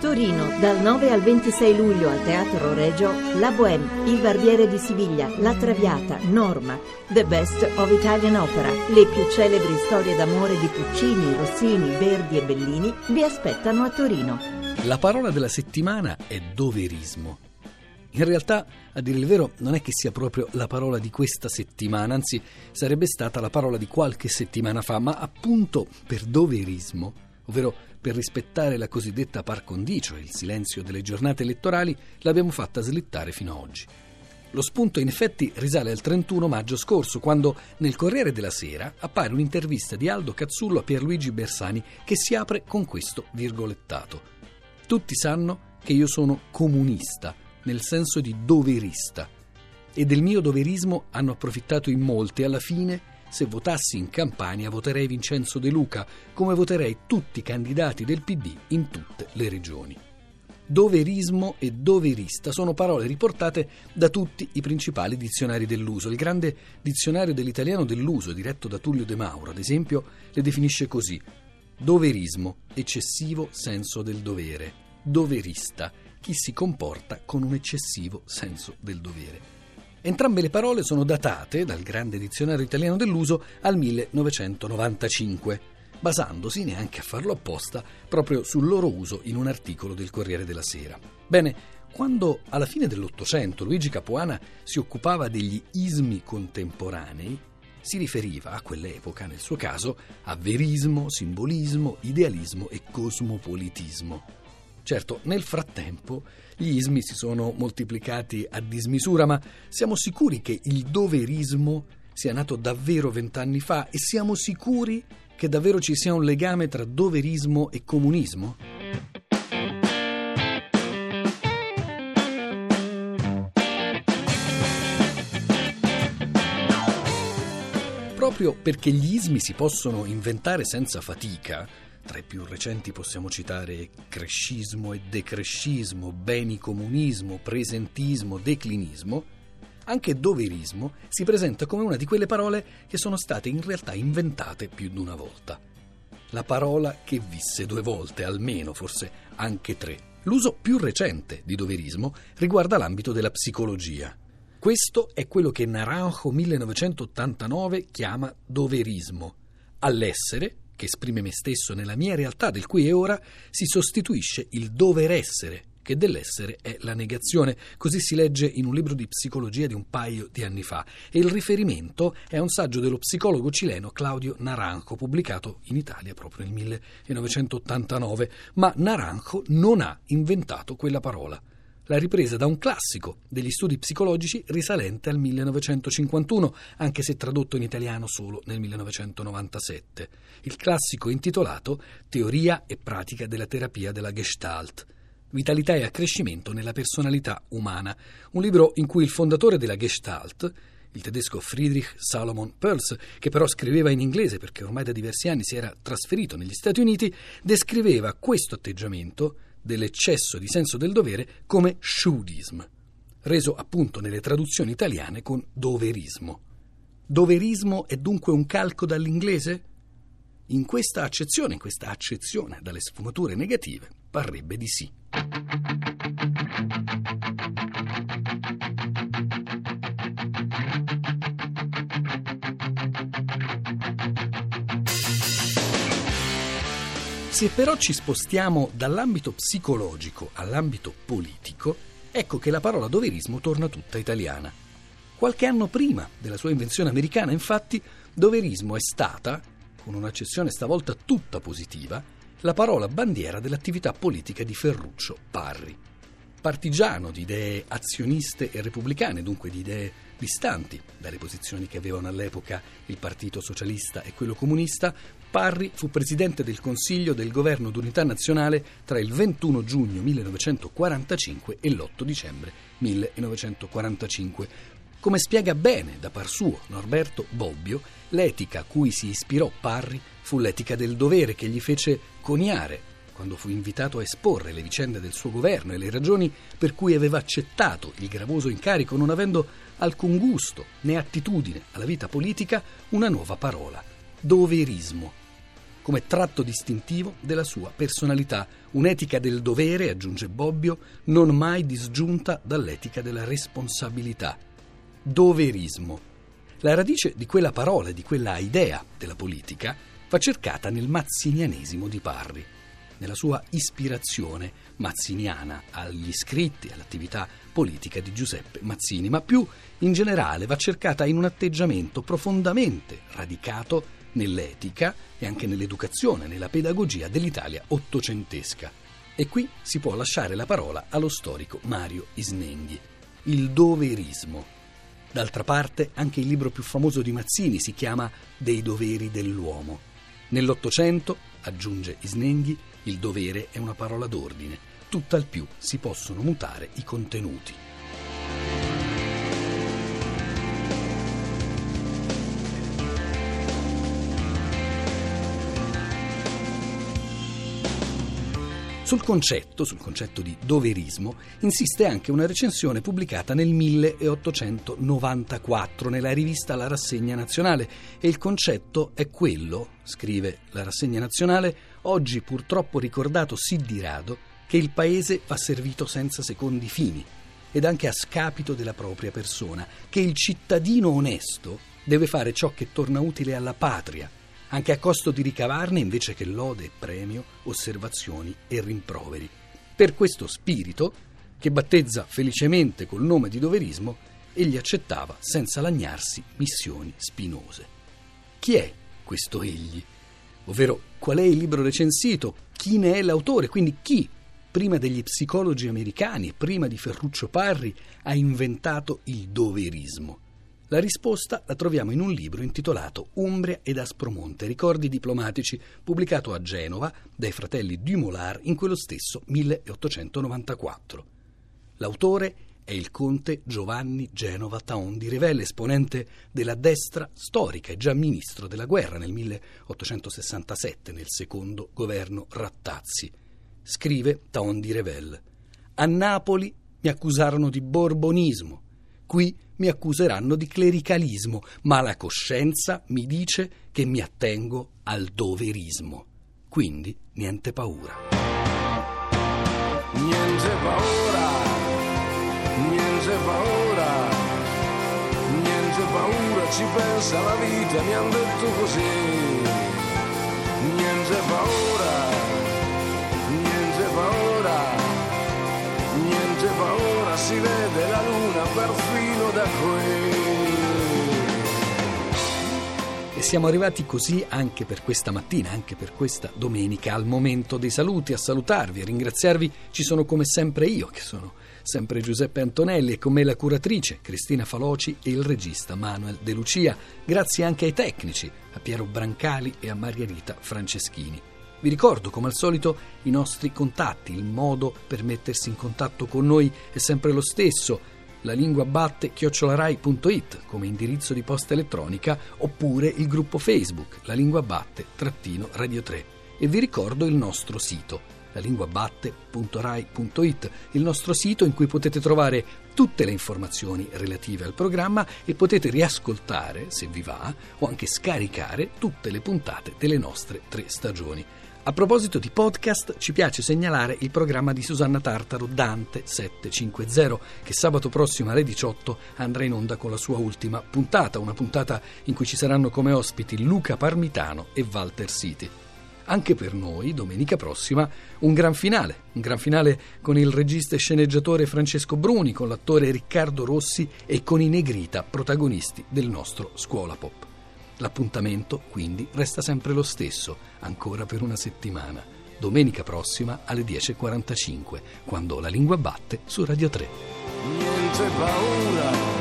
Torino, dal 9 al 26 luglio al Teatro Regio, La Bohème, Il Barbiere di Siviglia, La Traviata, Norma, The Best of Italian Opera, le più celebri storie d'amore di Puccini, Rossini, Verdi e Bellini vi aspettano a Torino. La parola della settimana è doverismo. In realtà, a dire il vero, non è che sia proprio la parola di questa settimana, anzi sarebbe stata la parola di qualche settimana fa, ma appunto per doverismo, ovvero per rispettare la cosiddetta par condicio e il silenzio delle giornate elettorali, l'abbiamo fatta slittare fino ad oggi. Lo spunto in effetti risale al 31 maggio scorso, quando nel Corriere della Sera appare un'intervista di Aldo Cazzullo a Pierluigi Bersani che si apre con questo virgolettato: tutti sanno che io sono comunista, nel senso di doverista, e del mio doverismo hanno approfittato in molti. Alla fine, se votassi in Campania, voterei Vincenzo De Luca, come voterei tutti i candidati del PD in tutte le regioni. Doverismo e doverista sono parole riportate da tutti i principali dizionari dell'uso. Il grande dizionario dell'italiano dell'uso, diretto da Tullio De Mauro, ad esempio, le definisce così: doverismo, eccessivo senso del dovere; doverista, chi si comporta con un eccessivo senso del dovere. Entrambe le parole sono datate dal grande dizionario italiano dell'uso al 1995, basandosi, neanche a farlo apposta, proprio sul loro uso in un articolo del Corriere della Sera. Bene, quando alla fine dell'Ottocento Luigi Capuana si occupava degli ismi contemporanei, si riferiva a quell'epoca, nel suo caso, a verismo, simbolismo, idealismo e cosmopolitismo. Certo, nel frattempo gli ismi si sono moltiplicati a dismisura, ma siamo sicuri che il doverismo sia nato davvero 20 anni fa? E siamo sicuri che davvero ci sia un legame tra doverismo e comunismo? Proprio perché gli ismi si possono inventare senza fatica, tra i più recenti possiamo citare crescismo e decrescismo, benicomunismo, presentismo, declinismo, anche doverismo si presenta come una di quelle parole che sono state in realtà inventate più di una volta. La parola che visse due volte, almeno, forse anche tre. L'uso più recente di doverismo riguarda l'ambito della psicologia. Questo è quello che Naranjo 1989 chiama doverismo, all'essere che esprime me stesso nella mia realtà del qui e ora si sostituisce il dover essere, che dell'essere è la negazione. Così si legge in un libro di psicologia di un paio di anni fa, e il riferimento è un saggio dello psicologo cileno Claudio Naranjo, pubblicato in Italia proprio nel 1989. Ma Naranjo non ha inventato quella parola. La ripresa da un classico degli studi psicologici risalente al 1951, anche se tradotto in italiano solo nel 1997. Il classico intitolato Teoria e pratica della terapia della Gestalt, vitalità e accrescimento nella personalità umana. Un libro in cui il fondatore della Gestalt, il tedesco Friedrich Salomon Perls, che però scriveva in inglese perché ormai da diversi anni si era trasferito negli Stati Uniti, descriveva questo atteggiamento dell'eccesso di senso del dovere come shudism, reso appunto nelle traduzioni italiane con doverismo. Doverismo è dunque un calco dall'inglese? In questa accezione dalle sfumature negative, parrebbe di sì. Se però ci spostiamo dall'ambito psicologico all'ambito politico, ecco che la parola doverismo torna tutta italiana. Qualche anno prima della sua invenzione americana, infatti, doverismo è stata, con un'accezione stavolta tutta positiva, la parola bandiera dell'attività politica di Ferruccio Parri. Partigiano di idee azioniste e repubblicane, dunque di idee distanti dalle posizioni che avevano all'epoca il Partito Socialista e quello comunista, Parri fu presidente del Consiglio del Governo d'Unità Nazionale tra il 21 giugno 1945 e l'8 dicembre 1945. Come spiega bene da par suo Norberto Bobbio, l'etica a cui si ispirò Parri fu l'etica del dovere che gli fece coniare quando fu invitato a esporre le vicende del suo governo e le ragioni per cui aveva accettato il gravoso incarico, non avendo alcun gusto né attitudine alla vita politica, una nuova parola: doverismo. come tratto distintivo della sua personalità, un'etica del dovere, aggiunge Bobbio, non mai disgiunta dall'etica della responsabilità. Doverismo. La radice di quella parola e di quella idea della politica va cercata nel mazzinianesimo di Parri, nella sua ispirazione mazziniana agli scritti, all'attività politica di Giuseppe Mazzini, ma più in generale va cercata in un atteggiamento profondamente radicato nell'etica e anche nell'educazione, nella pedagogia dell'Italia ottocentesca. E qui si può lasciare la parola allo storico Mario Isnenghi. Il doverismo. D'altra parte, anche il libro più famoso di Mazzini si chiama Dei doveri dell'uomo. Nell'Ottocento, aggiunge Isnenghi, il dovere è una parola d'ordine. Tutt'al più si possono mutare i contenuti. Sul concetto di doverismo insiste anche una recensione pubblicata nel 1894 nella rivista La Rassegna Nazionale, e il concetto è quello, scrive La Rassegna Nazionale, oggi purtroppo ricordato sì di rado, che il paese va servito senza secondi fini ed anche a scapito della propria persona, che il cittadino onesto deve fare ciò che torna utile alla patria, anche a costo di ricavarne invece che lode e premio, osservazioni e rimproveri. Per questo spirito, che battezza felicemente col nome di doverismo, egli accettava senza lagnarsi missioni spinose. Chi è questo egli? Ovvero, qual è il libro recensito? Chi ne è l'autore? Quindi chi, prima degli psicologi americani e prima di Ferruccio Parri, ha inventato il doverismo? La risposta la troviamo in un libro intitolato Umbria ed Aspromonte, ricordi diplomatici, pubblicato a Genova dai fratelli Dumoulard in quello stesso 1894. L'autore è il conte Giovanni Thaon di Revel, esponente della destra storica e già ministro della guerra nel 1867 nel secondo governo Rattazzi. Scrive Thaon di Revel: a Napoli mi accusarono di borbonismo, qui mi accuseranno di clericalismo, ma la coscienza mi dice che mi attengo al doverismo. Quindi niente paura. Niente paura, niente paura, niente paura, ci pensa la vita, mi han detto così. Niente paura, niente paura, si vede la luna perfino da qui. E siamo arrivati così anche per questa mattina, anche per questa domenica, al momento dei saluti. A salutarvi, a ringraziarvi ci sono come sempre io, che sono sempre Giuseppe Antonelli, e con me la curatrice Cristina Faloci e il regista Manuel De Lucia. Grazie anche ai tecnici, a Piero Brancali e a Maria Rita Franceschini. Vi ricordo, come al solito, i nostri contatti. Il modo per mettersi in contatto con noi è sempre lo stesso: lalinguabatte@rai.it come indirizzo di posta elettronica, oppure il gruppo Facebook lalinguabatte-radio3. E vi ricordo il nostro sito lalinguabatte.rai.it, il nostro sito in cui potete trovare tutte le informazioni relative al programma e potete riascoltare, se vi va, o anche scaricare tutte le puntate delle nostre 3 stagioni. A proposito di podcast, ci piace segnalare il programma di Susanna Tartaro, Dante 750, che sabato prossimo alle 18 andrà in onda con la sua ultima puntata, una puntata in cui ci saranno come ospiti Luca Parmitano e Walter Siti. Anche per noi, domenica prossima, un gran finale con il regista e sceneggiatore Francesco Bruni, con l'attore Riccardo Rossi e con i Negrita, protagonisti del nostro Scuola Pop. L'appuntamento, quindi, resta sempre lo stesso, ancora per una settimana, domenica prossima alle 10:45, quando La Lingua Batte su Radio 3. Niente paura.